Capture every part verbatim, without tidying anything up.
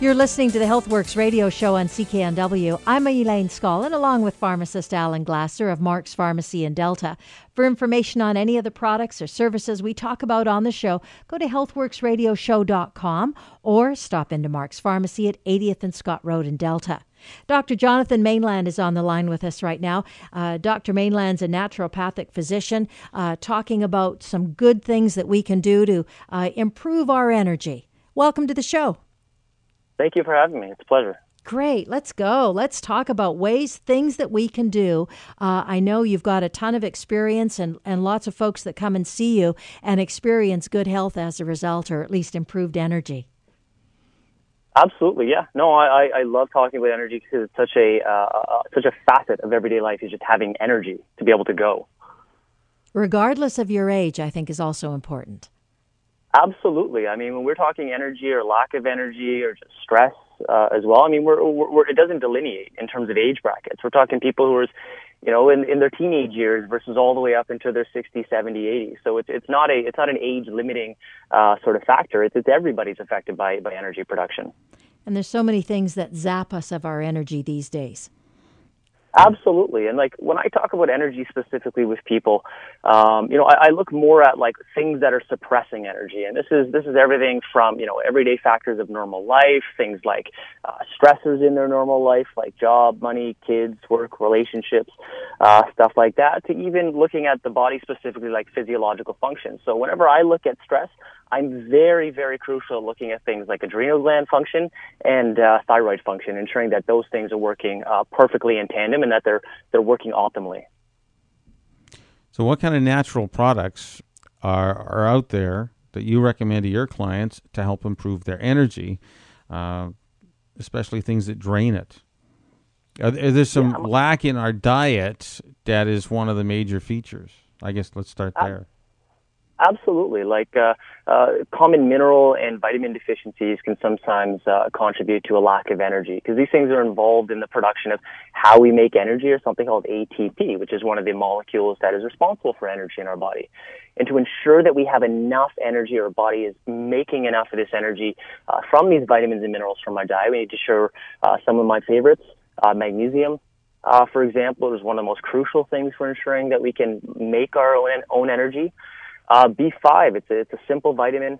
You're listening to the HealthWorks radio show on C K N W. I'm Elaine Scollin, along with pharmacist Alan Glasser of Mark's Pharmacy in Delta. For information on any of the products or services we talk about on the show, go to health works radio show dot com or stop into Mark's Pharmacy at eightieth and Scott Road in Delta. Doctor Jonathan Mainland is on the line with us right now. Uh, Doctor Mainland's a naturopathic physician uh, talking about some good things that we can do to uh, improve our energy. Welcome to the show. Thank you for having me. It's a pleasure. Great. Let's go. Let's talk about ways, things that we can do. Uh, I know you've got a ton of experience and, and lots of folks that come and see you and experience good health as a result, or at least improved energy. Absolutely. Yeah. No, I, I love talking about energy because it's such a, uh, such a facet of everyday life, is just having energy to be able to go. Regardless of your age, I think is also important. Absolutely. I mean, when we're talking energy or lack of energy or just stress uh, as well, I mean, we're, we're, we're, it doesn't delineate in terms of age brackets. We're talking people who are, you know, in, in their teenage years versus all the way up into their sixty, seventy, eighty. So it's it's not a it's not an age limiting uh, sort of factor. It's, it's everybody's affected by by energy production. And there's so many things that zap us of our energy these days. Absolutely. And like when I talk about energy specifically with people, um, you know, I, I look more at like things that are suppressing energy. And this is this is everything from, you know, everyday factors of normal life, things like uh, stresses in their normal life, like job, money, kids, work, relationships, uh, stuff like that, to even looking at the body specifically, like physiological functions. So whenever I look at stress, I'm very, very crucial looking at things like adrenal gland function and uh, thyroid function, ensuring that those things are working uh, perfectly in tandem and that they're they're working optimally. So what kind of natural products are, are out there that you recommend to your clients to help improve their energy, uh, especially things that drain it? Are, are there some yeah, lack in our diet that is one of the major features? I guess let's start there. I- Absolutely. Like uh, uh, common mineral and vitamin deficiencies can sometimes uh, contribute to a lack of energy, because these things are involved in the production of how we make energy, or something called A T P, which is one of the molecules that is responsible for energy in our body. And to ensure that we have enough energy, our body is making enough of this energy uh, from these vitamins and minerals from our diet, we need to ensure uh, some of my favorites, uh, magnesium. Uh, for example, is one of the most crucial things for ensuring that we can make our own, own energy. Uh, B five, it's a, it's a simple vitamin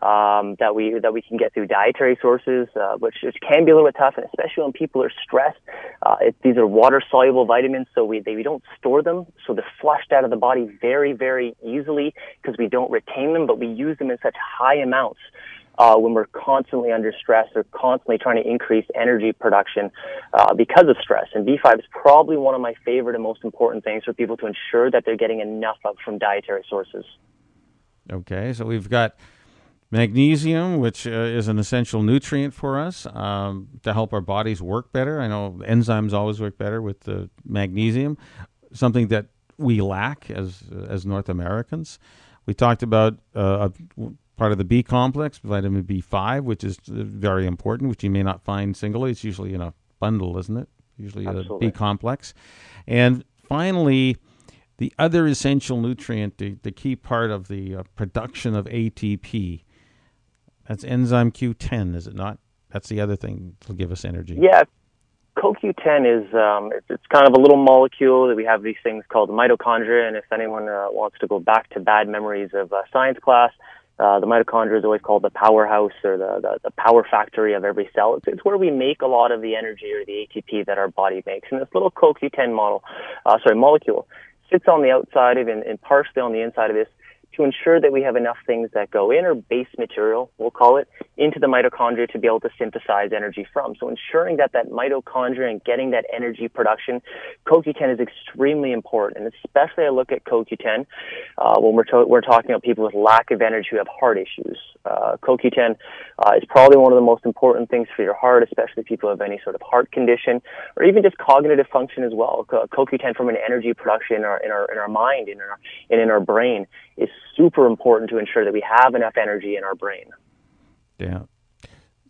um, that we that we can get through dietary sources, uh, which, which can be a little bit tough, and especially when people are stressed. Uh, it, these are water-soluble vitamins, so we they, we don't store them, so they're flushed out of the body very, very easily because we don't retain them, but we use them in such high amounts uh, when we're constantly under stress or constantly trying to increase energy production uh, because of stress. And B five is probably one of my favorite and most important things for people to ensure that they're getting enough of from dietary sources. Okay, so we've got magnesium, which uh, is an essential nutrient for us um, to help our bodies work better. I know enzymes always work better with the magnesium, something that we lack as as North Americans. We talked about uh, a part of the B complex, vitamin B five, which is very important, which you may not find singly. It's usually in a bundle, isn't it? Usually Absolutely. A B complex. And finally, the other essential nutrient, the, the key part of the uh, production of A T P, that's enzyme Q ten, is it not? That's the other thing that'll give us energy. Yeah, C o Q ten is um, it's, it's kind of a little molecule that we have these things called mitochondria, and if anyone uh, wants to go back to bad memories of uh, science class, Uh, the mitochondria is always called the powerhouse, or the, the, the power factory of every cell. It's, it's where we make a lot of the energy or the A T P that our body makes. And this little C o Q ten model, uh, sorry, molecule sits on the outside of and, and partially on the inside of this to ensure that we have enough things that go in, or base material, we'll call it, into the mitochondria to be able to synthesize energy from. So ensuring that that mitochondria and getting that energy production, CoQ ten is extremely important. And especially I look at CoQ ten uh, when we're, to- we're talking about people with lack of energy who have heart issues. Uh, CoQ ten uh, is probably one of the most important things for your heart, especially people who have any sort of heart condition or even just cognitive function as well. Co- CoQ ten from an energy production in our, in our, in our mind and in our, and in our brain is super important to ensure that we have enough energy in our brain. Yeah.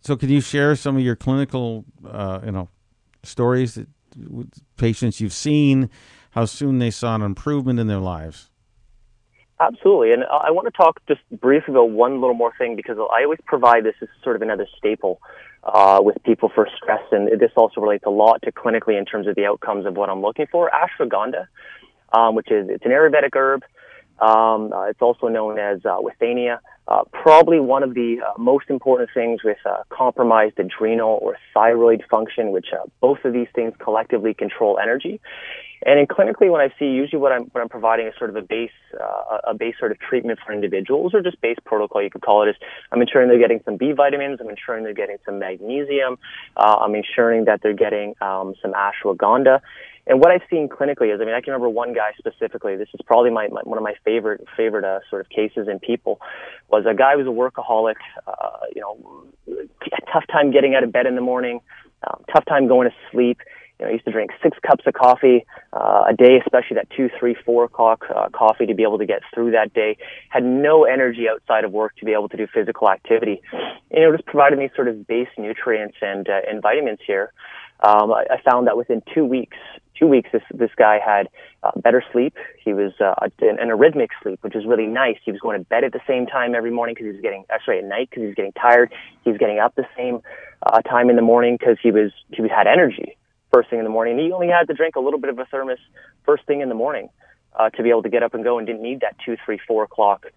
So can you share some of your clinical, uh, you know, stories that with patients you've seen, how soon they saw an improvement in their lives? Absolutely. And I want to talk just briefly about one little more thing, because I always provide this as sort of another staple uh, with people for stress. And this also relates a lot to clinically in terms of the outcomes of what I'm looking for. Ashwagandha, um, which is, it's an Ayurvedic herb. Um, uh, it's also known as uh, withania. Uh, probably one of the uh, most important things with uh, compromised adrenal or thyroid function, which uh, both of these things collectively control energy. And in clinically, when I see, usually what I'm what I'm providing is sort of a base uh, a base sort of treatment for individuals, or just base protocol, you could call it, is I'm ensuring they're getting some B vitamins, I'm ensuring they're getting some magnesium, uh, I'm ensuring that they're getting um, some ashwagandha. And what I've seen clinically is, I mean, I can remember one guy specifically. This is probably my, my one of my favorite favorite uh, sort of cases in people. Was a guy who was a workaholic, uh, you know, a tough time getting out of bed in the morning, uh, tough time going to sleep. You know, I used to drink six cups of coffee uh, a day, especially that two, three, four o'clock uh, coffee to be able to get through that day. Had no energy outside of work to be able to do physical activity. And it was providing these sort of base nutrients and uh, and vitamins here. Um, I, I found that within two weeks, two weeks, this, this guy had uh, better sleep. He was uh, in, in a rhythmic sleep, which is really nice. He was going to bed at the same time every morning because he was getting, actually at night because he was getting tired. He was getting up the same uh, time in the morning because he was, he was, had energy first thing in the morning. He only had to drink a little bit of a thermos first thing in the morning uh, to be able to get up and go, and didn't need that two, three, four o'clock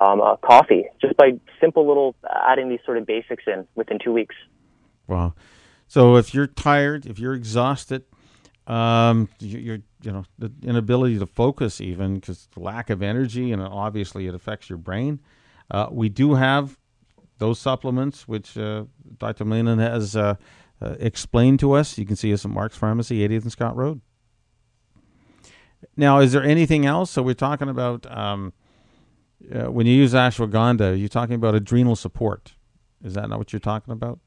um, uh, coffee, just by simple little adding these sort of basics in within two weeks. Wow. So if you're tired, if you're exhausted, um, you, you're, you know, the inability to focus even because lack of energy, and obviously it affects your brain. Uh, we do have those supplements, which uh, Doctor Malinan has uh, uh, explained to us. You can see us at Mark's Pharmacy, eightieth and Scott Road. Now, is there anything else? So we're talking about um, uh, when you use ashwagandha, you're talking about adrenal support. Is that not what you're talking about?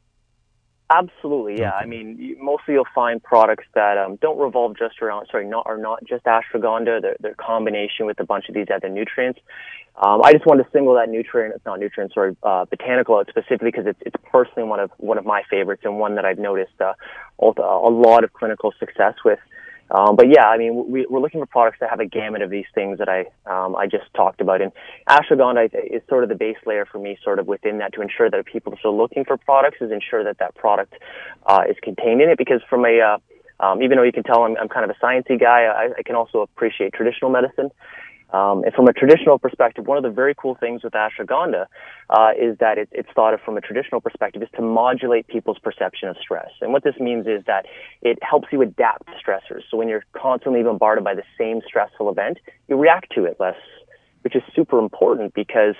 Absolutely, yeah. I mean, mostly you'll find products that um, don't revolve just around, sorry, not are not just ashwagandha. They're, they're combination with a bunch of these other nutrients. Um, I just wanted to single that nutrient, it's not nutrient, sorry, uh, botanical out specifically because it's, it's personally one of one of my favorites and one that I've noticed uh, a lot of clinical success with. Um, but yeah, I mean, we, we're looking for products that have a gamut of these things that I um, I just talked about. And ashwagandha is sort of the base layer for me, sort of within that, to ensure that if people are still looking for products, is ensure that that product uh, is contained in it. Because from a, uh, um, even though you can tell I'm, I'm kind of a sciencey guy, I, I can also appreciate traditional medicine. Um, and from a traditional perspective, one of the very cool things with ashwagandha uh, is that it, it's thought of from a traditional perspective is to modulate people's perception of stress. And what this means is that it helps you adapt to stressors. So when you're constantly bombarded by the same stressful event, you react to it less, which is super important because,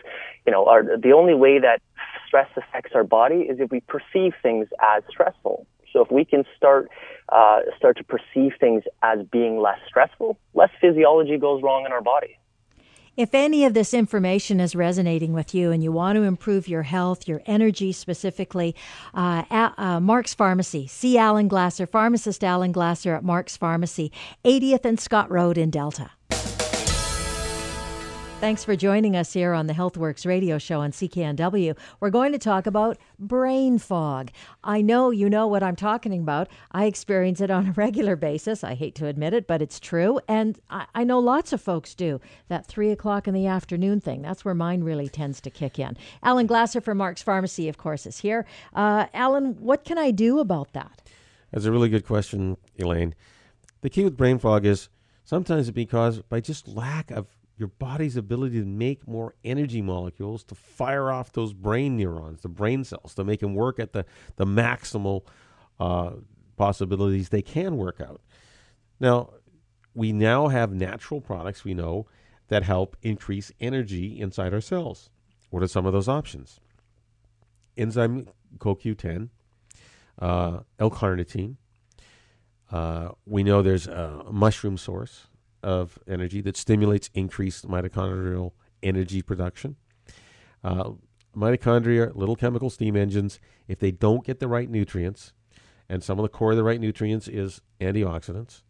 you know, our, the only way that stress affects our body is if we perceive things as stressful. So if we can start uh, start to perceive things as being less stressful, less physiology goes wrong in our body. If any of this information is resonating with you and you want to improve your health, your energy specifically, uh, at, uh, Mark's Pharmacy, see Alan Glasser, pharmacist Alan Glasser at Mark's Pharmacy, eightieth and Scott Road in Delta. Thanks for joining us here on the HealthWorks radio show on C K N W. We're going to talk about brain fog. I know you know what I'm talking about. I experience it on a regular basis. I hate to admit it, but it's true. And I, I know lots of folks do. That three o'clock in the afternoon thing, that's where mine really tends to kick in. Alan Glasser from Mark's Pharmacy, of course, is here. Uh, Alan, what can I do about that? That's a really good question, Elaine. The key with brain fog is sometimes it be caused by just lack of your body's ability to make more energy molecules to fire off those brain neurons, the brain cells, to make them work at the, the maximal uh, possibilities they can work out. Now, we now have natural products, we know, that help increase energy inside our cells. What are some of those options? Enzyme Co Q ten, uh, L-carnitine. Uh, we know there's a mushroom source of energy that stimulates increased mitochondrial energy production. Uh, mitochondria, little chemical steam engines, if they don't get the right nutrients, and some of the core of the right nutrients is antioxidants,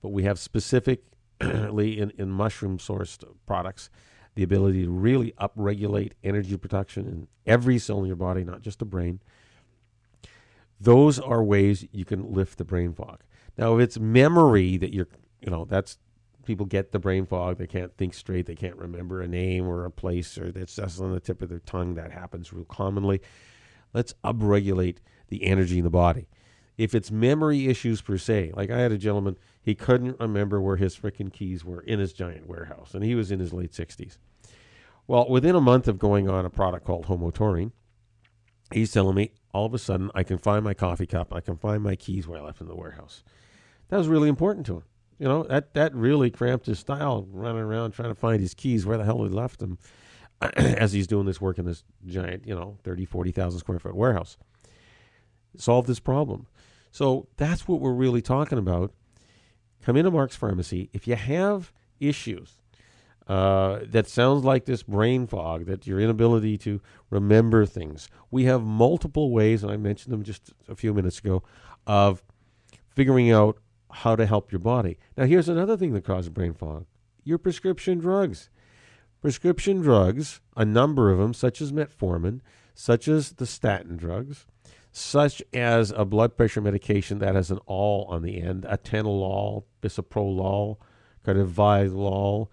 but we have specifically in, in mushroom-sourced products the ability to really upregulate energy production in every cell in your body, not just the brain. Those are ways you can lift the brain fog. Now, if it's memory that you're, you know, that's, people get the brain fog, they can't think straight, they can't remember a name or a place, or it's just on the tip of their tongue. That happens real commonly. Let's upregulate the energy in the body. If it's memory issues per se, like I had a gentleman, he couldn't remember where his frickin' keys were in his giant warehouse, and he was in his late sixties. Well, within a month of going on a product called Homotaurine, he's telling me, all of a sudden, I can find my coffee cup, I can find my keys where I left in the warehouse. That was really important to him. You know, that, that really cramped his style, running around trying to find his keys, where the hell he left them, as he's doing this work in this giant, you know, thirty, forty thousand square foot warehouse. Solve this problem. So that's what we're really talking about. Come into Mark's Pharmacy. If you have issues uh, that sounds like this brain fog, that your inability to remember things, we have multiple ways, and I mentioned them just a few minutes ago, of figuring out how to help your body. Now, here's another thing that causes brain fog. Your prescription drugs. Prescription drugs, a number of them, such as metformin, such as the statin drugs, such as a blood pressure medication that has an all on the end, atenolol, bisoprolol, carvedilol,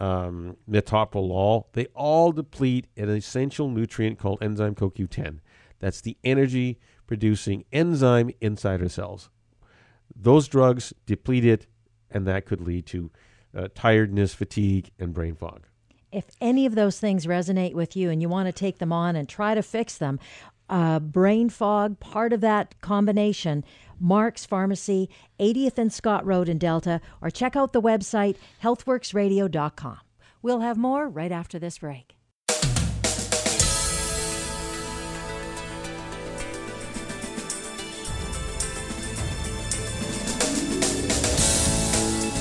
um, metoprolol, they all deplete an essential nutrient called enzyme Co Q ten. That's the energy-producing enzyme inside our cells. Those drugs deplete it, and that could lead to uh, tiredness, fatigue, and brain fog. If any of those things resonate with you and you want to take them on and try to fix them, Uh, brain fog, part of that combination, Mark's Pharmacy, eightieth and Scott Road in Delta, or check out the website, health works radio dot com. We'll have more right after this break.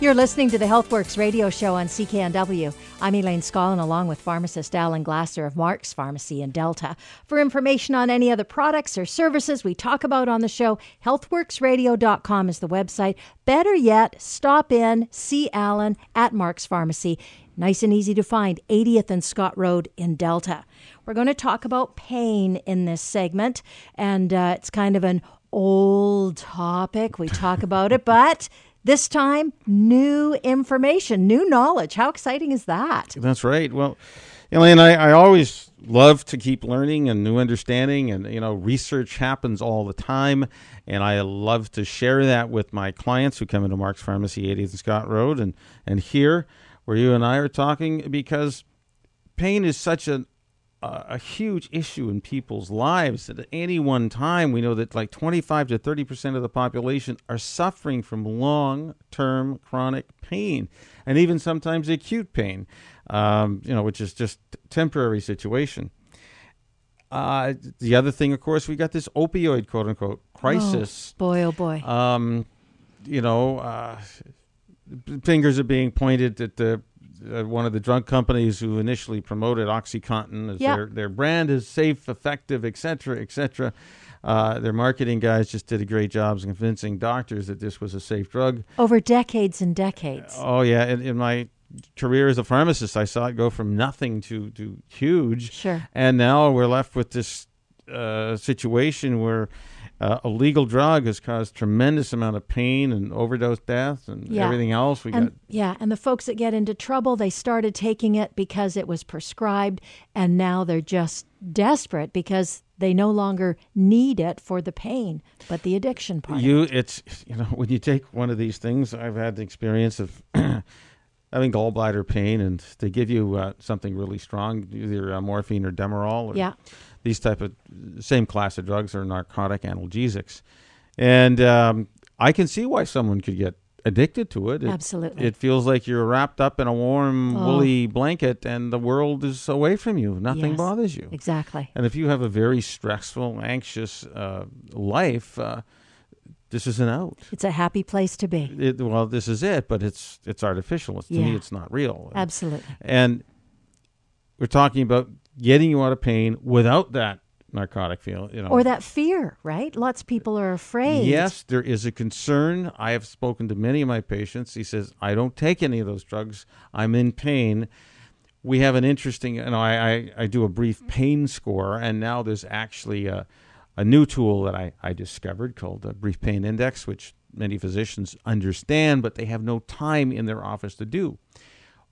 You're listening to the HealthWorks radio show on C K N W. I'm Elaine Scollin, along with pharmacist Alan Glasser of Mark's Pharmacy in Delta. For information on any other products or services we talk about on the show, health works radio dot com is the website. Better yet, stop in, see Alan at Mark's Pharmacy. Nice and easy to find, eightieth and Scott Road in Delta. We're going to talk about pain in this segment, and uh, it's kind of an old topic. We talk about it, but this time, new information, new knowledge. How exciting is that? That's right. Well, Elaine, I, I always love to keep learning and new understanding, and, you know, research happens all the time, and I love to share that with my clients who come into Mark's Pharmacy, eightieth and Scott Road, and, and here where you and I are talking, because pain is such an Uh, a huge issue in people's lives. At any one time, we know that like twenty-five to thirty percent of the population are suffering from long-term chronic pain, and even sometimes acute pain, um, you know, which is just temporary situation. Uh, the other thing, of course, we got this opioid, quote-unquote, crisis. Oh, boy, oh, boy. Um, you know, uh, fingers are being pointed at the one of the drug companies who initially promoted OxyContin as yep. their, their brand is safe, effective, et cetera, et cetera. Uh, their marketing guys just did a great job convincing doctors that this was a safe drug. Over decades and decades. Oh, yeah. In, in my career as a pharmacist, I saw it go from nothing to, to huge. Sure. And now we're left with this uh, situation where Uh, a legal drug has caused tremendous amount of pain and overdose deaths and yeah. everything else. We and, got yeah, and the folks that get into trouble, they started taking it because it was prescribed, and now they're just desperate because they no longer need it for the pain, but the addiction part. You, of it. it's you know, when you take one of these things, I've had the experience of having gallbladder pain, and they give you uh, something really strong, either uh, morphine or Demerol, or yeah. these type of same class of drugs are narcotic analgesics. And um, I can see why someone could get addicted to it. it Absolutely. It feels like you're wrapped up in a warm, oh. woolly blanket and the world is away from you. Nothing yes, bothers you. Exactly. And if you have a very stressful, anxious uh, life, uh, this is an out. It's a happy place to be. It, well, this is it, but it's it's artificial. It's, to yeah. me, it's not real. Absolutely. And, and we're talking about getting you out of pain without that narcotic feel, you know, or that fear, right? Lots of people are afraid. Yes, there is a concern. I have spoken to many of my patients. He says, "I don't take any of those drugs. I'm in pain." We have an interesting, you know, I I, I do a brief pain score, and now there's actually a, a new tool that I I discovered called the Brief Pain Index, which many physicians understand, but they have no time in their office to do.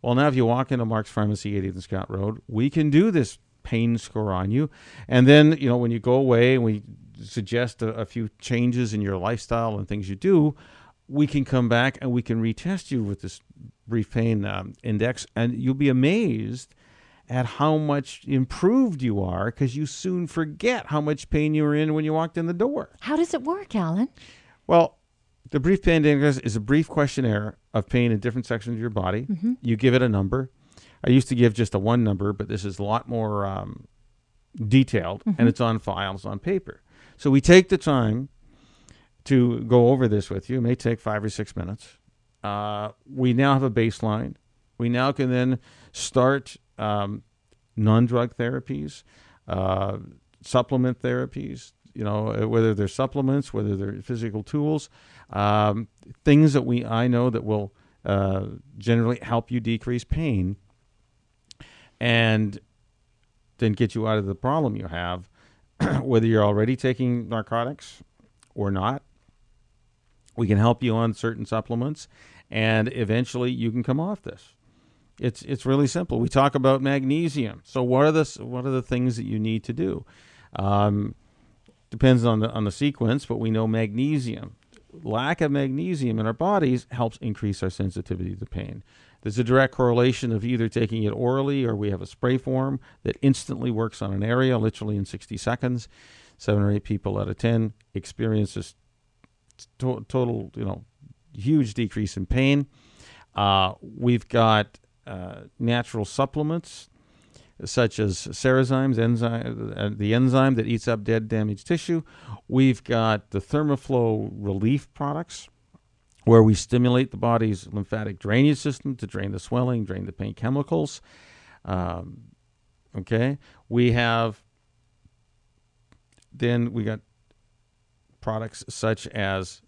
Well, now if you walk into Mark's Pharmacy, eightieth and Scott Road, we can do this pain score on you. And then, you know, when you go away and we suggest a, a few changes in your lifestyle and things you do, we can come back and we can retest you with this Brief Pain um, Index. And you'll be amazed at how much improved you are, because you soon forget how much pain you were in when you walked in the door. How does it work, Alan? Well, the Brief Pain Index is a brief questionnaire of pain in different sections of your body. Mm-hmm. You give it a number. I used to give just a one number, but this is a lot more um, detailed, mm-hmm. and it's on files, on paper. So we take the time to go over this with you. It may take five or six minutes. Uh, we now have a baseline. We now can then start um, non-drug therapies, uh, supplement therapies, you know, whether they're supplements, whether they're physical tools, um, things that we I know that will uh, generally help you decrease pain and then get you out of the problem you have, whether you're already taking narcotics or not. We can help you on certain supplements, and eventually you can come off this. It's it's really simple. We talk about magnesium. So what are the what are the things that you need to do? Um, Depends on the on the sequence, but we know magnesium. Lack of magnesium in our bodies helps increase our sensitivity to pain. There's a direct correlation of either taking it orally, or we have a spray form that instantly works on an area, literally in sixty seconds. Seven or eight people out of ten experience this to- total, you know, huge decrease in pain. Uh, we've got uh, natural supplements, such as Cerezymes, enzyme, uh, the enzyme that eats up dead, damaged tissue. We've got the ThermaFlow relief products, where we stimulate the body's lymphatic drainage system to drain the swelling, drain the pain chemicals. Um, okay. We have, then we got products such as,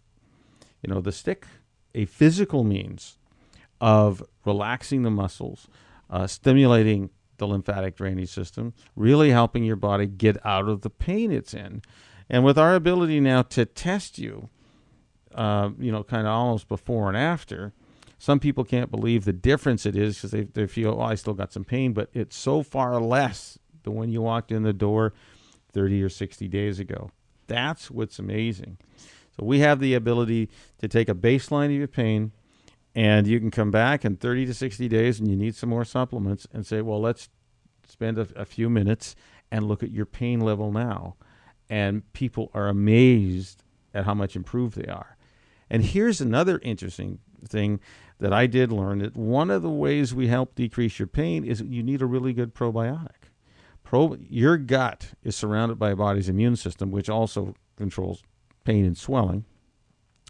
you know, the stick, a physical means of relaxing the muscles, uh, stimulating the lymphatic drainage system, really helping your body get out of the pain it's in. And with our ability now to test you, uh, you know, kind of almost before and after, some people can't believe the difference it is, because they, they feel, oh, I still got some pain, but it's so far less than when you walked in the door thirty or sixty days ago. That's what's amazing. So we have the ability to take a baseline of your pain, and you can come back in thirty to sixty days and you need some more supplements, and say, well, let's spend a, a few minutes and look at your pain level now. And people are amazed at how much improved they are. And here's another interesting thing that I did learn, that one of the ways we help decrease your pain is you need a really good probiotic. Pro, your gut is surrounded by a body's immune system, which also controls pain and swelling.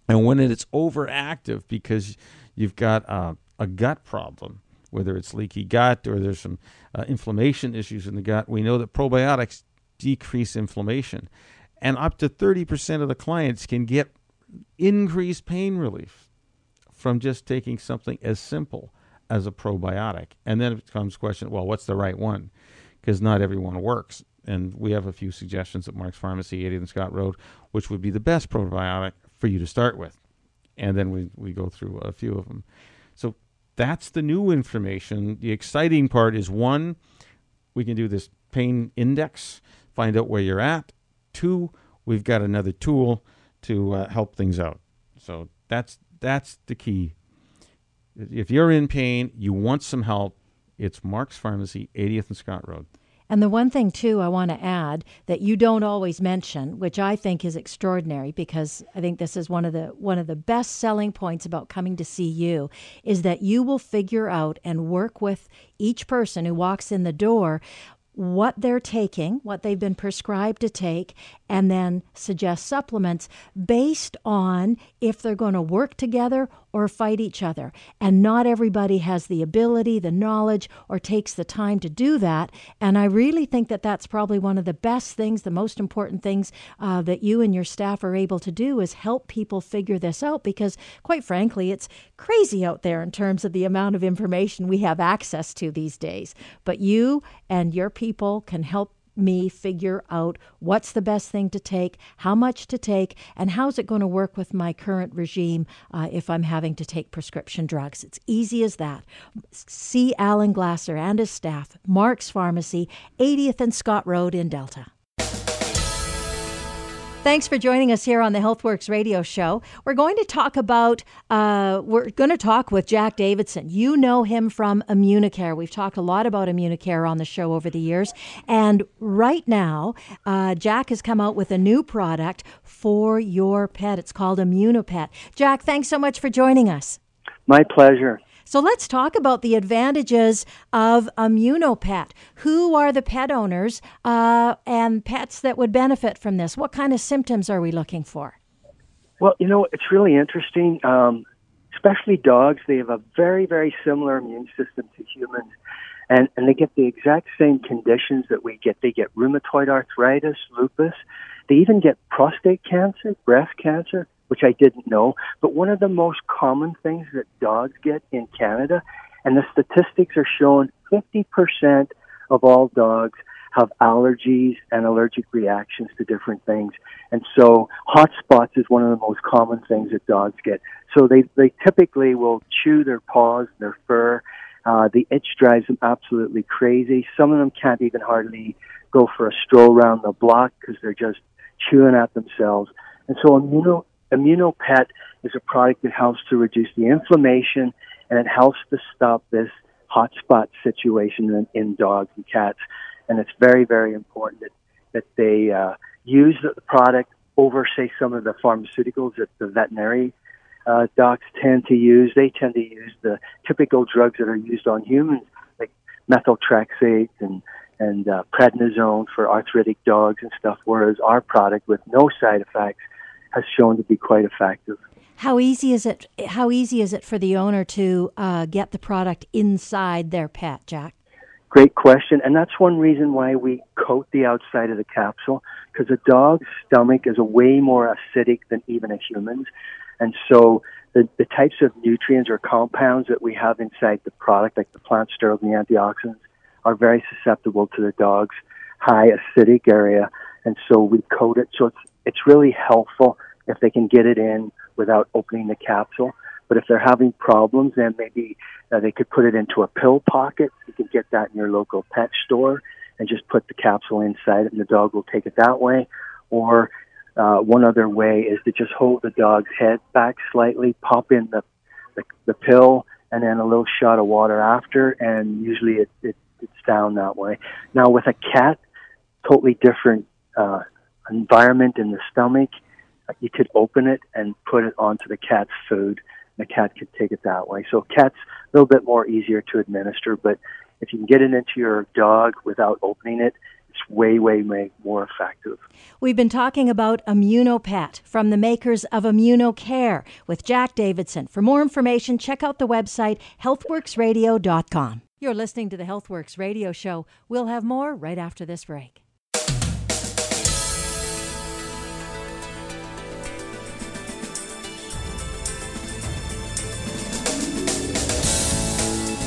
And when it's overactive because you've got uh, a gut problem, whether it's leaky gut or there's some uh, inflammation issues in the gut, we know that probiotics decrease inflammation. And up to thirty percent of the clients can get increased pain relief from just taking something as simple as a probiotic. And then it becomes a question, well, what's the right one? Because not everyone works. and we have a few suggestions at Mark's Pharmacy, eightieth and Scott Road, which would be the best probiotic for you to start with. And then we, we go through a few of them. So that's the new information. The exciting part is, one, we can do this pain index, find out where you're at. Two, we've got another tool to uh, help things out. So that's that's the key. If you're in pain, you want some help, it's Mark's Pharmacy, eightieth and Scott Road. And the one thing, too, I want to add that you don't always mention, which I think is extraordinary, because I think this is one of the one of the best selling points about coming to see you, is that you will figure out and work with each person who walks in the door what they're taking, what they've been prescribed to take, and then suggest supplements based on if they're going to work together or fight each other. And not everybody has the ability, the knowledge, or takes the time to do that. And I really think that that's probably one of the best things, the most important things uh, that you and your staff are able to do, is help people figure this out, because quite frankly, it's crazy out there in terms of the amount of information we have access to these days. But you and your people people can help me figure out what's the best thing to take, how much to take, and how's it going to work with my current regime uh, if I'm having to take prescription drugs. It's easy as that. See Alan Glasser and his staff, Mark's Pharmacy, eightieth and Scott Road in Delta. Thanks for joining us here on the HealthWorks Radio Show. We're going to talk about, uh, we're going to talk with Jack Davidson. You know him from Immunicare. We've talked a lot about Immunicare on the show over the years. And right now, uh, Jack has come out with a new product for your pet. It's called Immunopet. Jack, thanks so much for joining us. My pleasure. So let's talk about the advantages of Immunopet. Who are the pet owners uh, and pets that would benefit from this? What kind of symptoms are we looking for? Well, you know, it's really interesting, um, especially dogs. They have a very, very similar immune system to humans, and, and they get the exact same conditions that we get. They get rheumatoid arthritis, lupus. They even get prostate cancer, breast cancer, which I didn't know. But one of the most common things that dogs get in Canada, and the statistics are showing fifty percent of all dogs have allergies and allergic reactions to different things. And so hot spots is one of the most common things that dogs get. So they, they typically will chew their paws and their fur. Uh, the itch drives them absolutely crazy. Some of them can't even hardly go for a stroll around the block because they're just chewing at themselves. And so immuno Immunopet is a product that helps to reduce the inflammation, and it helps to stop this hot spot situation in, in dogs and cats. And it's very, very important that, that they uh, use the product over, say, some of the pharmaceuticals that the veterinary uh, docs tend to use. They tend to use the typical drugs that are used on humans, like methotrexate and and uh, prednisone for arthritic dogs and stuff, whereas our product, with no side effects, has shown to be quite effective. How easy is it? How easy is it for the owner to uh, get the product inside their pet, Jack? Great question, and that's one reason why we coat the outside of the capsule, because a dog's stomach is a way more acidic than even a human's, and so the, the types of nutrients or compounds that we have inside the product, like the plant sterols and the antioxidants, are very susceptible to the dog's high acidic area, and so we coat it. So it's It's really helpful if they can get it in without opening the capsule. But if they're having problems, then maybe uh, they could put it into a pill pocket. You can get that in your local pet store and just put the capsule inside it, and the dog will take it that way. Or uh, one other way is to just hold the dog's head back slightly, pop in the, the, the pill, and then a little shot of water after, and usually it, it, it's down that way. Now, with a cat, totally different uh environment in the stomach. You could open it and put it onto the cat's food, and the cat could take it that way. So cat's a little bit more easier to administer, but if you can get it into your dog without opening it, it's way, way, way more effective. We've been talking about Immunopet from the makers of Immunocare with Jack Davidson. For more information, check out the website health works radio dot com. You're listening to the HealthWorks Radio Show. We'll have more right after this break.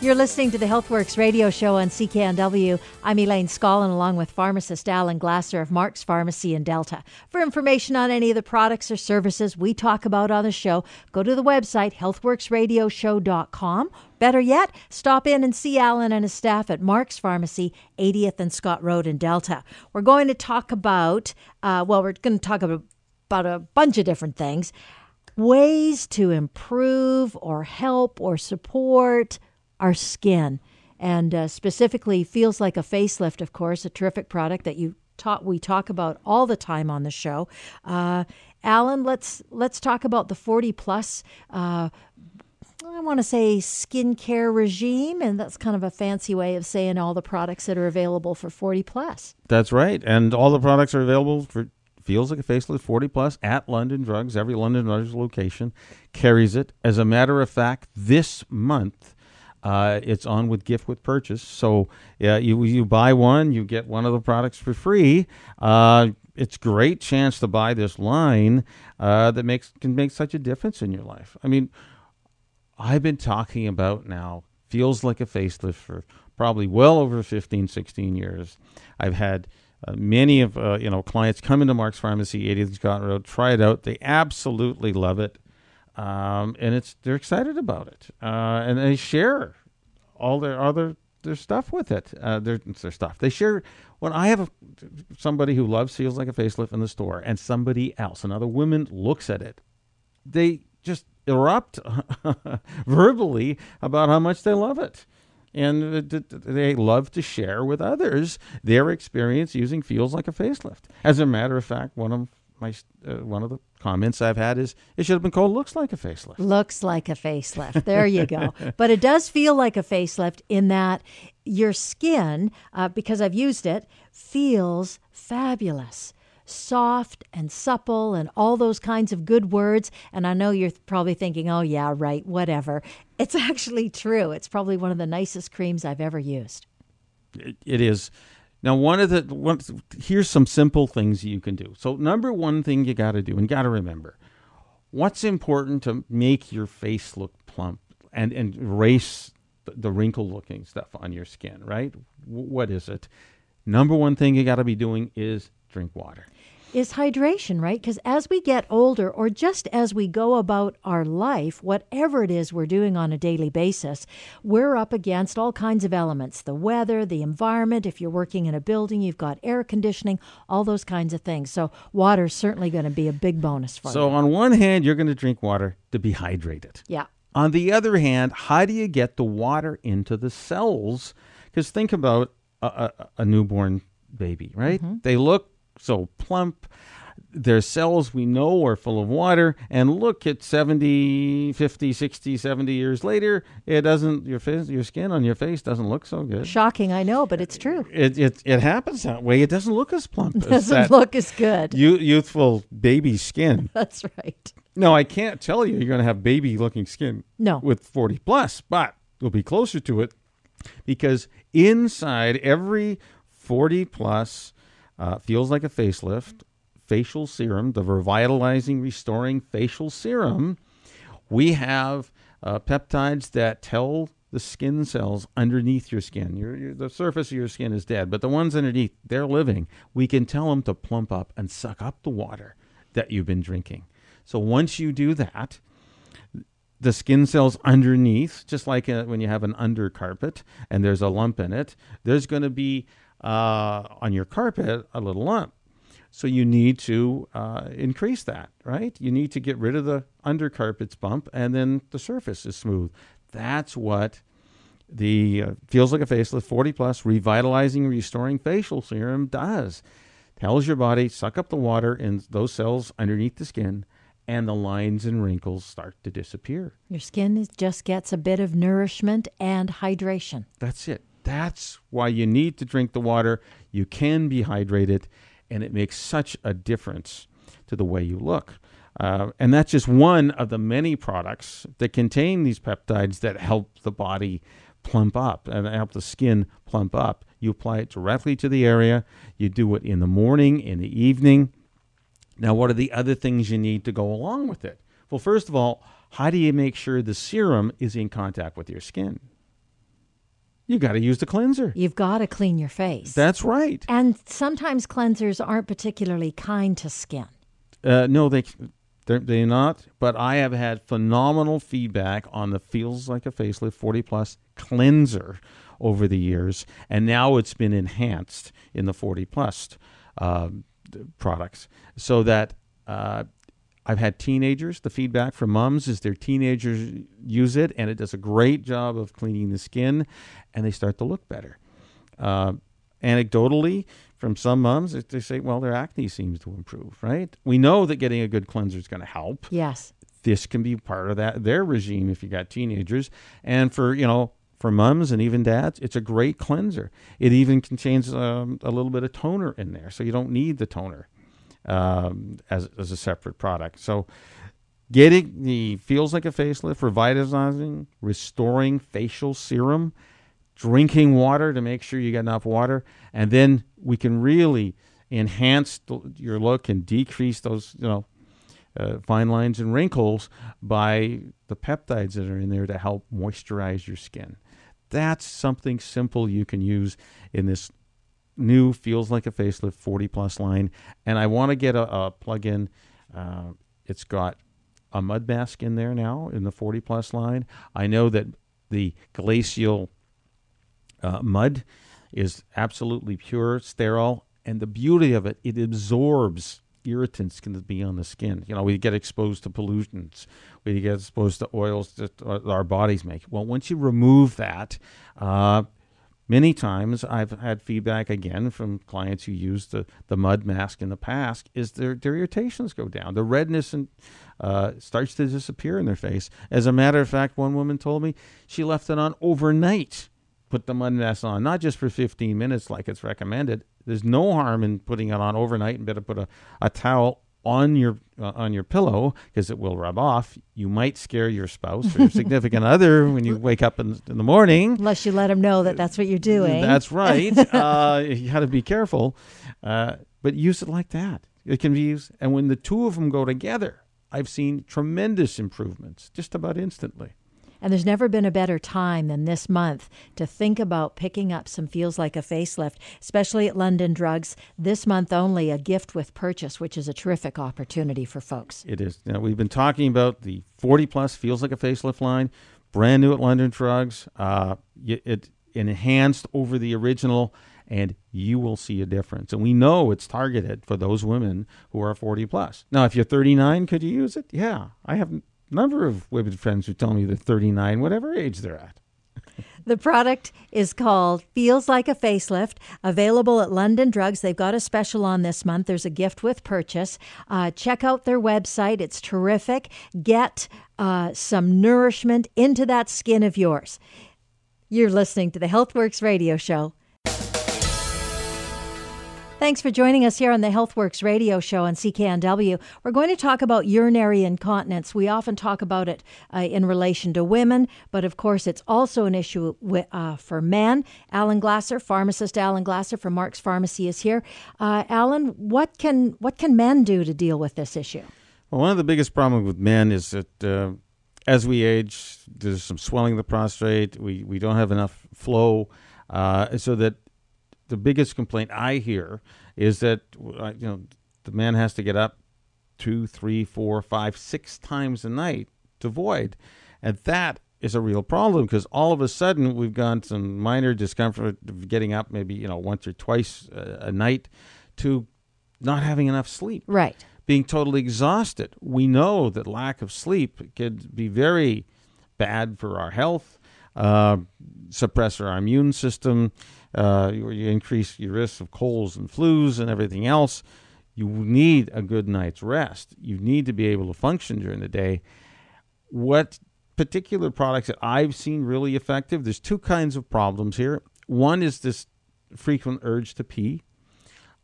You're listening to the HealthWorks radio show on C K N W. I'm Elaine Scollin, along with pharmacist Alan Glasser of Mark's Pharmacy in Delta. For information on any of the products or services we talk about on the show, go to the website health works radio show dot com. Better yet, stop in and see Alan and his staff at Mark's Pharmacy, eightieth and Scott Road in Delta. We're going to talk about, uh, well, we're going to talk about, about a bunch of different things, ways to improve or help or support our skin, and uh, specifically Feels Like a Facelift, of course, a terrific product that you taught we talk about all the time on the show. Uh, Alan, let's let's talk about the forty plus. Uh, I want to say skincare regime, and that's kind of a fancy way of saying all the products that are available for forty plus. That's right, and all the products are available for Feels Like a Facelift forty plus at London Drugs. Every London Drugs location carries it. As a matter of fact, this month. Uh, it's on with gift with purchase. So uh, you you buy one, you get one of the products for free. Uh, it's a great chance to buy this line uh, that makes can make such a difference in your life. I mean, I've been talking about now Feels Like a Facelift for probably well over fifteen, sixteen years. I've had uh, many of uh, you know clients come into Mark's Pharmacy, eightieth and Scott Road, try it out. They absolutely love it. Um, and it's they're excited about it, uh, and they share all their other their stuff with it. Uh, their their stuff they share. When I have a, somebody who loves Feels Like a Facelift in the store, and somebody else, another woman, looks at it, they just erupt verbally about how much they love it, and they love to share with others their experience using Feels Like a Facelift. As a matter of fact, one of them. My uh, one of the comments I've had is it should have been called "Looks Like a Facelift." Looks like a facelift. There you go. But it does feel like a facelift in that your skin, uh, because I've used it, feels fabulous, soft and supple, and all those kinds of good words. And I know you're probably thinking, "Oh yeah, right, whatever." It's actually true. It's probably one of the nicest creams I've ever used. It, it is. Now, one of the one, here's some simple things you can do. So, number one thing you got to do and got to remember, what's important to make your face look plump and, and erase the, the wrinkle-looking stuff on your skin, right? W- what is it? Number one thing you got to be doing is drink water. Is hydration, right? Because as we get older, or just as we go about our life, whatever it is we're doing on a daily basis, we're up against all kinds of elements. The weather, the environment, if you're working in a building, you've got air conditioning, all those kinds of things. So water's certainly going to be a big bonus for you. So on one hand, you're going to drink water to be hydrated. Yeah. On the other hand, how do you get the water into the cells? Because think about a, a, a newborn baby, right? Mm-hmm. They look so plump. Their cells we know are full of water, and look at seventy, fifty, sixty, seventy years later, it doesn't your face, your skin on your face doesn't look so good. Shocking, I know, but it's true. It it, it happens that way. It doesn't look as plump. It doesn't as look as good. You, youthful baby skin. That's right. No, I can't tell you you're going to have baby looking skin. No. With forty plus, but you'll be closer to it because inside every forty plus Uh, Feels Like a Facelift facial serum, the revitalizing, restoring facial serum. We have uh, peptides that tell the skin cells underneath your skin. Your, your, the surface of your skin is dead, but the ones underneath, they're living. We can tell them to plump up and suck up the water that you've been drinking. So once you do that, the skin cells underneath, just like a, when you have an under carpet and there's a lump in it, there's going to be Uh, on your carpet, a little lump. So you need to uh, increase that, right? You need to get rid of the undercarpet's bump, and then the surface is smooth. That's what the uh, Feels Like a Facelift forty plus Revitalizing, Restoring Facial Serum does. Tells your body, suck up the water in those cells underneath the skin, and the lines and wrinkles start to disappear. Your skin is, just gets a bit of nourishment and hydration. That's it. That's why you need to drink the water. You can be hydrated, and it makes such a difference to the way you look. Uh, and that's just one of the many products that contain these peptides that help the body plump up and help the skin plump up. You apply it directly to the area. You do it in the morning, in the evening. Now, what are the other things you need to go along with it? Well, first of all, how do you make sure the serum is in contact with your skin? You've got to use the cleanser. You've got to clean your face. That's right. And sometimes cleansers aren't particularly kind to skin. Uh, no, they, they're, they're not. But I have had phenomenal feedback on the Feels Like a Facelift forty plus cleanser over the years. And now it's been enhanced in the forty plus uh, products so that... Uh, I've had teenagers, the feedback from moms is their teenagers use it, and it does a great job of cleaning the skin, and they start to look better. Uh, anecdotally, from some moms, they say, well, their acne seems to improve, right? We know that getting a good cleanser is going to help. Yes. This can be part of that their regime if you got teenagers. And for, you know, for moms and even dads, it's a great cleanser. It even contains um, a little bit of toner in there, so you don't need the toner. Um, as, as a separate product. So getting the Feels Like a Facelift, revitalizing, restoring facial serum, drinking water to make sure you get enough water, and then we can really enhance th- your look and decrease those, you know, uh, fine lines and wrinkles by the peptides that are in there to help moisturize your skin. That's something simple you can use in this new Feels Like a Facelift forty plus line. And I want to get a, a plug-in. Uh, it's got a mud mask in there now in the forty plus line. I know that the glacial uh, mud is absolutely pure, sterile, and the beauty of it, it absorbs irritants can be on the skin. You know, we get exposed to pollutants. We get exposed to oils that our bodies make. Well, once you remove that, uh, many times I've had feedback, again, from clients who use the, the mud mask in the past, is their, their irritations go down. The redness and, uh, starts to disappear in their face. As a matter of fact, one woman told me she left it on overnight, put the mud mask on, not just for fifteen minutes like it's recommended. There's no harm in putting it on overnight, and better put a, a towel on your uh, on your pillow because it will rub off. You might scare your spouse or your significant other when you wake up in, in the morning. Unless you let them know that that's what you're doing. That's right. uh, you got to be careful. Uh, but use it like that. It can be used. And when the two of them go together, I've seen tremendous improvements just about instantly. And there's never been a better time than this month to think about picking up some Feels Like a Facelift, especially at London Drugs. This month only, a gift with purchase, which is a terrific opportunity for folks. It is. Now, we've been talking about the forty plus Feels Like a Facelift line, brand new at London Drugs. Uh, it enhanced over the original, and you will see a difference. And we know it's targeted for those women who are forty plus. Now, if you're thirty-nine, could you use it? Yeah, I haven't. Number of women friends who tell me they're thirty-nine, whatever age they're at. The product is called Feels Like a Facelift, available at London Drugs. They've got a special on this month. There's a gift with purchase. Uh, check out their website. It's terrific. Get uh, some nourishment into that skin of yours. You're listening to the HealthWorks Radio Show. Thanks for joining us here on the HealthWorks Radio Show on C K N W. We're going to talk about urinary incontinence. We often talk about it uh, in relation to women, but of course it's also an issue w- uh, for men. Alan Glasser, pharmacist Alan Glasser from Mark's Pharmacy is here. Uh, Alan, what can what can men do to deal with this issue? Well, one of the biggest problems with men is that uh, as we age, there's some swelling of the prostate. We, we don't have enough flow, uh, so that the biggest complaint I hear is that, you know, the man has to get up two, three, four, five, six times a night to void. And that is a real problem because all of a sudden we've gone some minor discomfort of getting up maybe, you know, once or twice a, a night to not having enough sleep. Right. Being totally exhausted. We know that lack of sleep could be very bad for our health, uh, suppress our immune system. Uh, you, you increase your risk of colds and flus and everything else. You need a good night's rest. You need to be able to function during the day. What particular products that I've seen really effective, there's two kinds of problems here. One is this frequent urge to pee,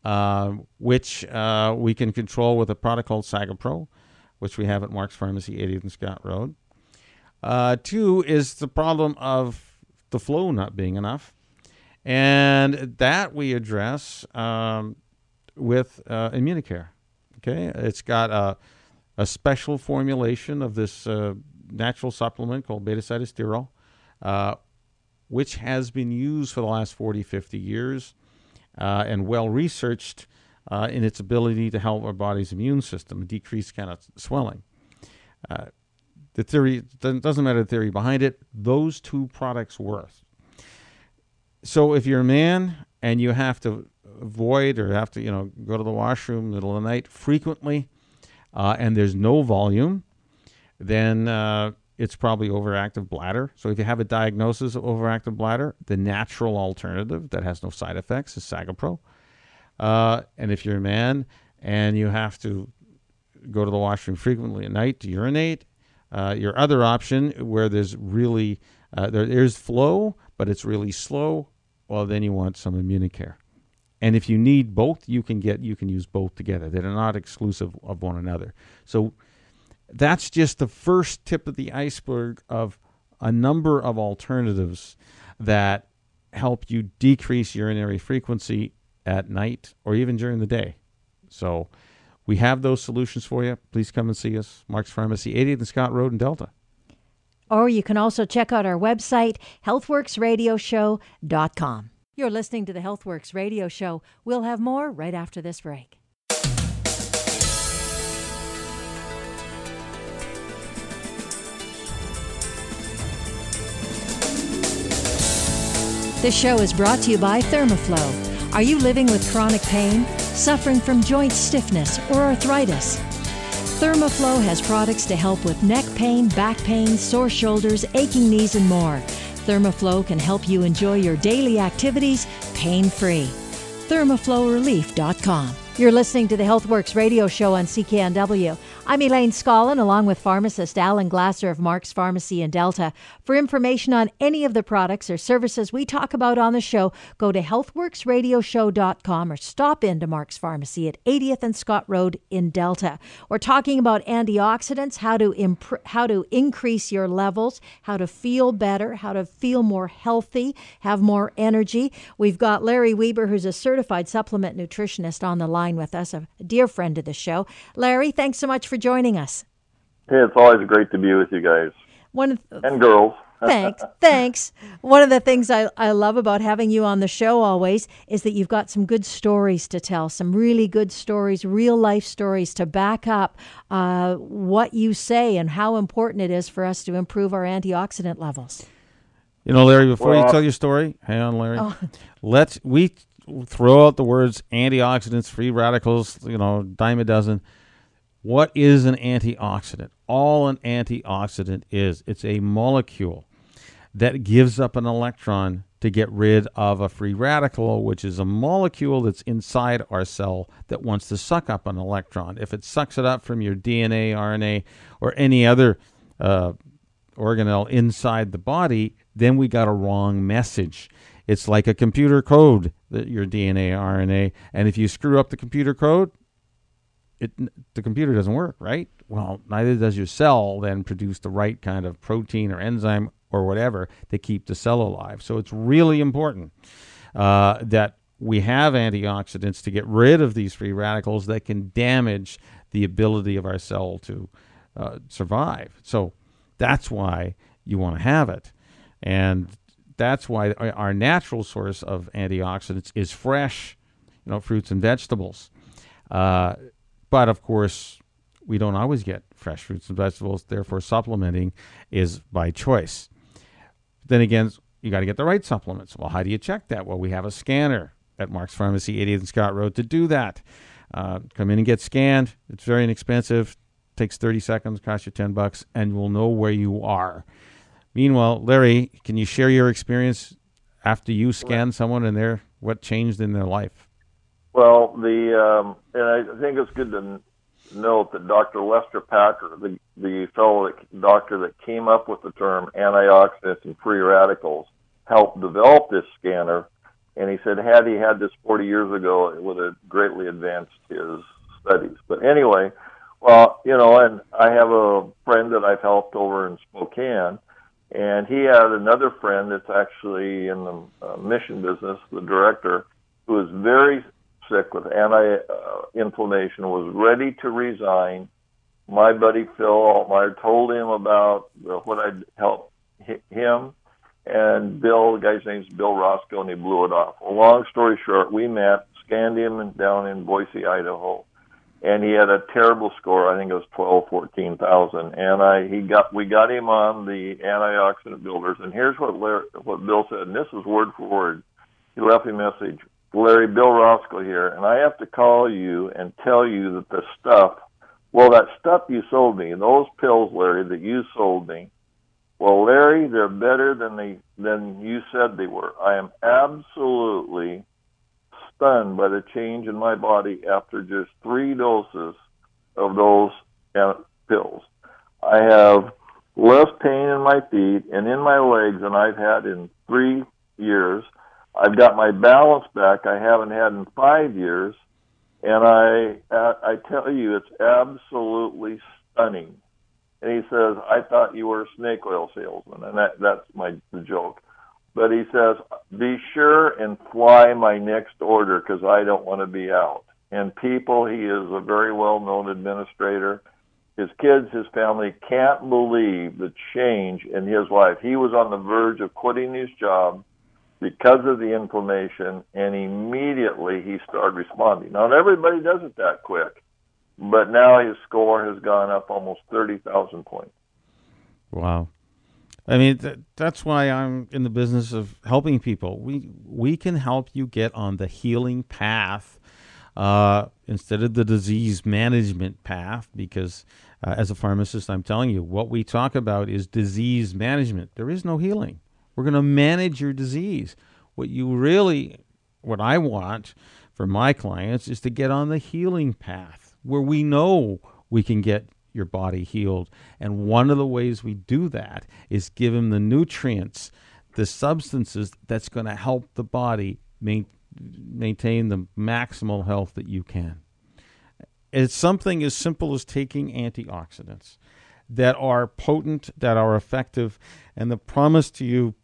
uh, which uh, we can control with a product called Sagapro, which we have at Mark's Pharmacy, eightieth and Scott Road. Uh, two is the problem of the flow not being enough. And that we address um, with uh, Immunicare. Okay, it's got a, a special formulation of this uh, natural supplement called beta-cytosterol, uh, which has been used for the last forty, fifty years uh, and well-researched uh, in its ability to help our body's immune system and decrease kind of swelling. Uh, the theory, doesn't matter the theory behind it, those two products work. So if you're a man and you have to avoid or have to, you know, go to the washroom in the middle of the night frequently uh, and there's no volume, then uh, it's probably overactive bladder. So if you have a diagnosis of overactive bladder, the natural alternative that has no side effects is Sagapro. Uh, and if you're a man and you have to go to the washroom frequently at night to urinate, uh, your other option where there's really, uh, there, there's flow, but it's really slow, well, then you want some Immunicare. And if you need both, you can get you can use both together. They're not exclusive of one another. So that's just the first tip of the iceberg of a number of alternatives that help you decrease urinary frequency at night or even during the day. So we have those solutions for you. Please come and see us. Mark's Pharmacy, eightieth and Scott Road in Delta. Or you can also check out our website, health works radio show dot com. You're listening to the HealthWorks Radio Show. We'll have more right after this break. This show is brought to you by ThermaFlow. Are you living with chronic pain, suffering from joint stiffness, or arthritis? ThermaFlow has products to help with neck pain, back pain, sore shoulders, aching knees, and more. ThermaFlow can help you enjoy your daily activities pain-free. Therma Flow Relief dot com. You're listening to the HealthWorks Radio Show on C K N W. I'm Elaine Scollin, along with pharmacist Alan Glasser of Mark's Pharmacy in Delta. For information on any of the products or services we talk about on the show, go to health works radio show dot com or stop in to Mark's Pharmacy at eightieth and Scott Road in Delta. We're talking about antioxidants, how to imp- how to increase your levels, how to feel better, how to feel more healthy, have more energy. We've got Larry Weber, who's a certified supplement nutritionist, on the line with us, a dear friend of the show. Larry, thanks so much for joining us. Hey, it's always great to be with you guys. One of th- and girls. Thanks, thanks. One of the things I, I love about having you on the show always is that you've got some good stories to tell, some really good stories, real life stories to back up uh, what you say and how important it is for us to improve our antioxidant levels. You know, Larry, before well, you tell your story, hang on, Larry. Oh. Let's we. throw out the words antioxidants, free radicals, you know, dime a dozen. What is an antioxidant? All an antioxidant is, it's a molecule that gives up an electron to get rid of a free radical, which is a molecule that's inside our cell that wants to suck up an electron. If it sucks it up from your D N A, R N A, or any other uh, organelle inside the body, then we got a wrong message. It's like a computer code, your D N A, R N A, and if you screw up the computer code, it the computer doesn't work, right? Well, neither does your cell then produce the right kind of protein or enzyme or whatever to keep the cell alive. So it's really important uh, that we have antioxidants to get rid of these free radicals that can damage the ability of our cell to uh, survive. So that's why you want to have it. And that's why our natural source of antioxidants is fresh, you know, fruits and vegetables. Uh, but, of course, we don't always get fresh fruits and vegetables. Therefore, supplementing is by choice. Then again, you got to get the right supplements. Well, how do you check that? Well, we have a scanner at Mark's Pharmacy, eightieth and Scott Road, to do that. Uh, come in and get scanned. It's very inexpensive. Takes thirty seconds, costs you ten bucks, and we'll know where you are. Meanwhile, Larry, can you share your experience after you scan someone and their what changed in their life? Well, the um, and I think it's good to note that Doctor Lester Packer, the the fellow that, doctor that came up with the term antioxidants and free radicals, helped develop this scanner, and he said had he had this forty years ago, it would have greatly advanced his studies. But anyway, Well, you know, and I have a friend that I've helped over in Spokane, and he had another friend that's actually in the uh, mission business, the director, who was very sick with anti-inflammation, uh, was ready to resign. My buddy Phil Altmeyer told him about the, what I'd helped him, and Bill, the guy's name's Bill Roscoe, and he blew it off. Well, long story short, we met, scanned him down in Boise, Idaho, and he had a terrible score. I think it was twelve, fourteen thousand. And I, he got, we got him on the antioxidant builders. And here's what Larry, what Bill said, and this is word for word. He left a message. Larry, Bill Roscoe here, and I have to call you and tell you that the stuff, well, that stuff you sold me, those pills, Larry, that you sold me, well, Larry, they're better than they than you said they were. I am absolutely stunned by the change in my body after just three doses of those pills. I have less pain in my feet and in my legs than I've had in three years. I've got my balance back I haven't had in five years, and I I tell you, it's absolutely stunning. And he says, I thought you were a snake oil salesman, and that, that's my the joke. But he says, be sure and fly my next order because I don't want to be out. And people, he is a very well-known administrator. His kids, his family can't believe the change in his life. He was on the verge of quitting his job because of the inflammation, and immediately he started responding. Not everybody does it that quick, but now his score has gone up almost thirty thousand points. Wow. I mean, th- that's why I'm in the business of helping people. We we can help you get on the healing path uh, instead of the disease management path, because uh, as a pharmacist, I'm telling you, what we talk about is disease management. There is no healing. We're going to manage your disease. What you really, what I want for my clients is to get on the healing path where we know we can get your body healed. And one of the ways we do that is give them the nutrients, the substances that's going to help the body main, maintain the maximal health that you can. It's something as simple as taking antioxidants that are potent, that are effective, and the promise to you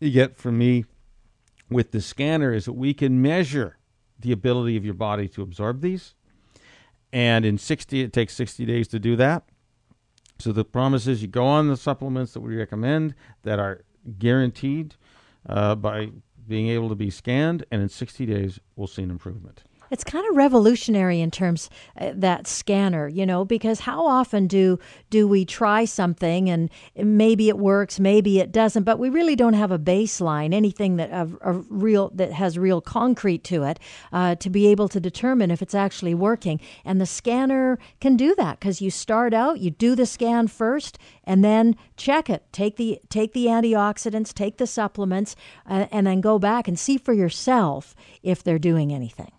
you get from me with the scanner is that we can measure the ability of your body to absorb these. And in sixty, it takes sixty days to do that. So the promise is you go on the supplements that we recommend that are guaranteed uh, by being able to be scanned, and in sixty days we'll see an improvement. It's kind of revolutionary in terms uh, that scanner, you know, because how often do do we try something and maybe it works, maybe it doesn't, but we really don't have a baseline, anything that a, a real that has real concrete to it uh, to be able to determine if it's actually working. And the scanner can do that because you start out, you do the scan first, and then check it, take the take the antioxidants, take the supplements, uh, and then go back and see for yourself if they're doing anything.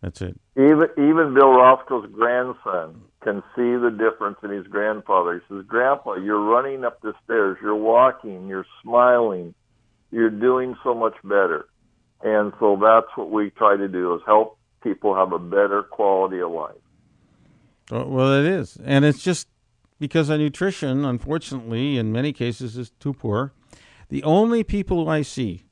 That's it. Even even Bill Roscoe's grandson can see the difference in his grandfather. He says, Grandpa, you're running up the stairs, you're walking, you're smiling, you're doing so much better. And so that's what we try to do, is help people have a better quality of life. Well, it is. And it's just because our nutrition, unfortunately, in many cases is too poor. The only people who I see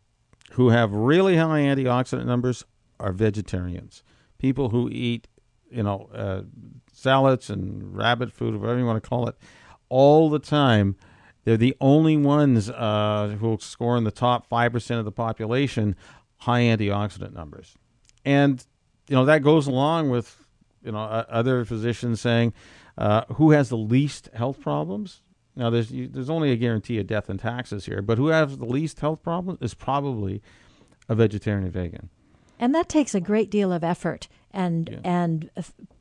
who have really high antioxidant numbers are vegetarians. People who eat, you know, uh, salads and rabbit food, whatever you want to call it, all the time. They're the only ones uh, who score in the top five percent of the population, high antioxidant numbers. And, you know, that goes along with, you know, uh, other physicians saying, uh, who has the least health problems? Now, there's you, there's only a guarantee of death and taxes here, but who has the least health problems is probably a vegetarian and vegan. And that takes a great deal of effort and yeah. and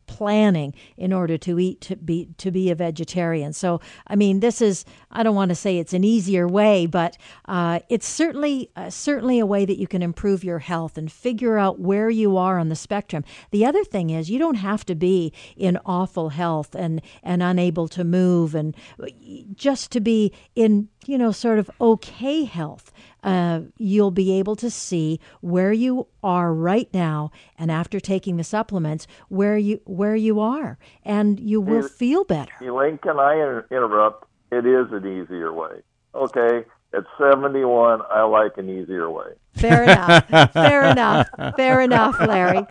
planning in order to eat to be to be a vegetarian. So I mean, this is I don't want to say it's an easier way, but uh, it's certainly uh, certainly a way that you can improve your health and figure out where you are on the spectrum. The other thing is you don't have to be in awful health and and unable to move, and just to be in, you know, sort of okay health. uh, you'll be able to see where you are right now, and after taking the supplements, where you where you are, and you will hey, feel better. Elaine, can I inter- interrupt? It is an easier way. Okay, at seventy-one, I like an easier way. Fair enough. Fair enough. Fair enough, Larry.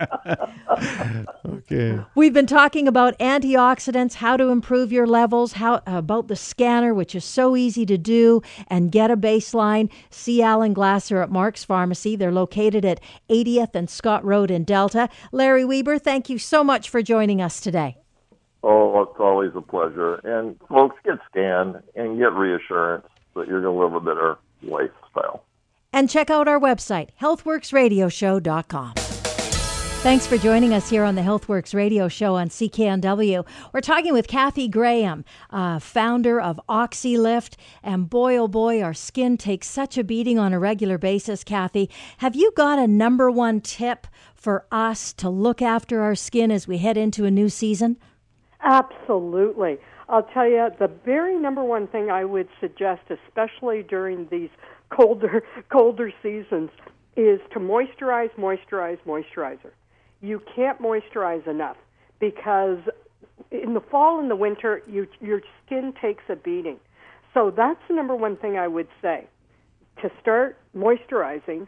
Okay. We've been talking about antioxidants, how to improve your levels, how about the scanner, which is so easy to do, and get a baseline. See Alan Glasser at Mark's Pharmacy. They're located at eightieth and Scott Road in Delta. Larry Weber, thank you so much for joining us today. Oh, it's always a pleasure. And folks, get scanned and get reassurance that you're going to live a better lifestyle. And check out our website, health works radio show dot com. Thanks for joining us here on the HealthWorks Radio Show on C K N W. We're talking with Kathy Graham, uh, founder of OxyLift. And boy, oh boy, our skin takes such a beating on a regular basis, Kathy. Have you got a number one tip for us to look after our skin as we head into a new season? Absolutely. I'll tell you, the very number one thing I would suggest, especially during these colder colder seasons, is to moisturize, moisturize, moisturizer. You can't moisturize enough because in the fall and the winter, you, your skin takes a beating. So that's the number one thing I would say, to start moisturizing,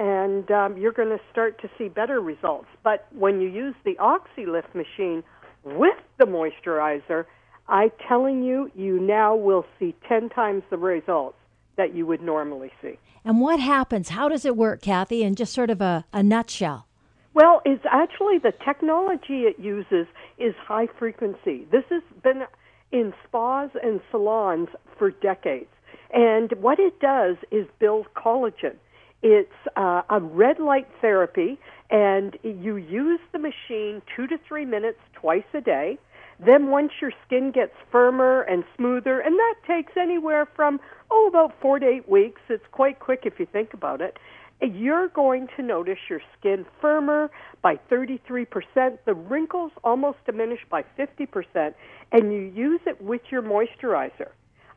and um, you're going to start to see better results. But when you use the OxyLift machine with the moisturizer, I'm telling you, you now will see ten times the results that you would normally see. And what happens? How does it work, Kathy, in just sort of a, a nutshell? Well, it's actually the technology it uses is high frequency. This has been in spas and salons for decades. And what it does is build collagen. It's uh, a red light therapy, and you use the machine two to three minutes twice a day. Then once your skin gets firmer and smoother, and that takes anywhere from, oh, about four to eight weeks. It's quite quick if you think about it. You're going to notice your skin firmer by thirty-three percent, the wrinkles almost diminished by fifty percent, and you use it with your moisturizer.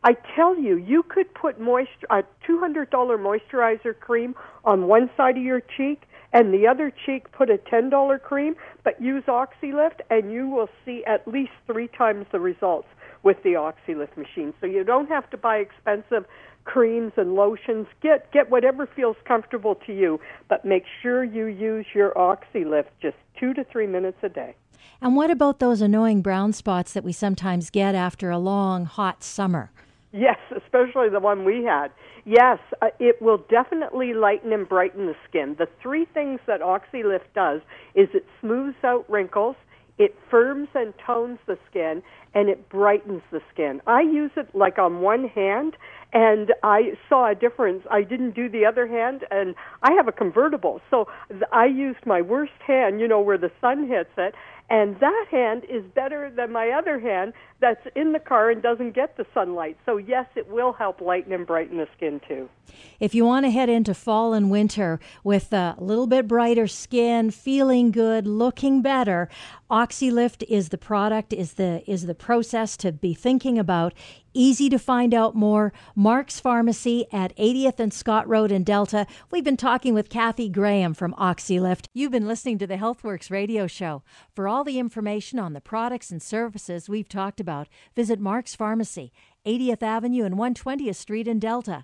I tell you, you could put moisture, a two hundred dollars moisturizer cream on one side of your cheek and the other cheek put a ten dollars cream, but use OxyLift, and you will see at least three times the results with the OxyLift machine. So you don't have to buy expensive creams and lotions. Get get whatever feels comfortable to you, but make sure you use your OxyLift just two to three minutes a day. And what about those annoying brown spots that we sometimes get after a long, hot summer? Yes, especially the one we had. Yes, uh, it will definitely lighten and brighten the skin. The three things that OxyLift does is it smooths out wrinkles, it firms and tones the skin, and it brightens the skin. I use it like on one hand, and I saw a difference. I didn't do the other hand, and I have a convertible, so I used my worst hand, you know, where the sun hits it, and that hand is better than my other hand that's in the car and doesn't get the sunlight. So yes, it will help lighten and brighten the skin too. If you want to head into fall and winter with a little bit brighter skin, feeling good, looking better, OxyLift is the product, is the is the process to be thinking about. Easy to find out more. Mark's Pharmacy at eightieth and Scott Road in Delta. We've been talking with Kathy Graham from OxyLift. You've been listening to the HealthWorks Radio Show. For all the information on the products and services we've talked about, visit Mark's Pharmacy, eightieth Avenue and one hundred twentieth Street in Delta.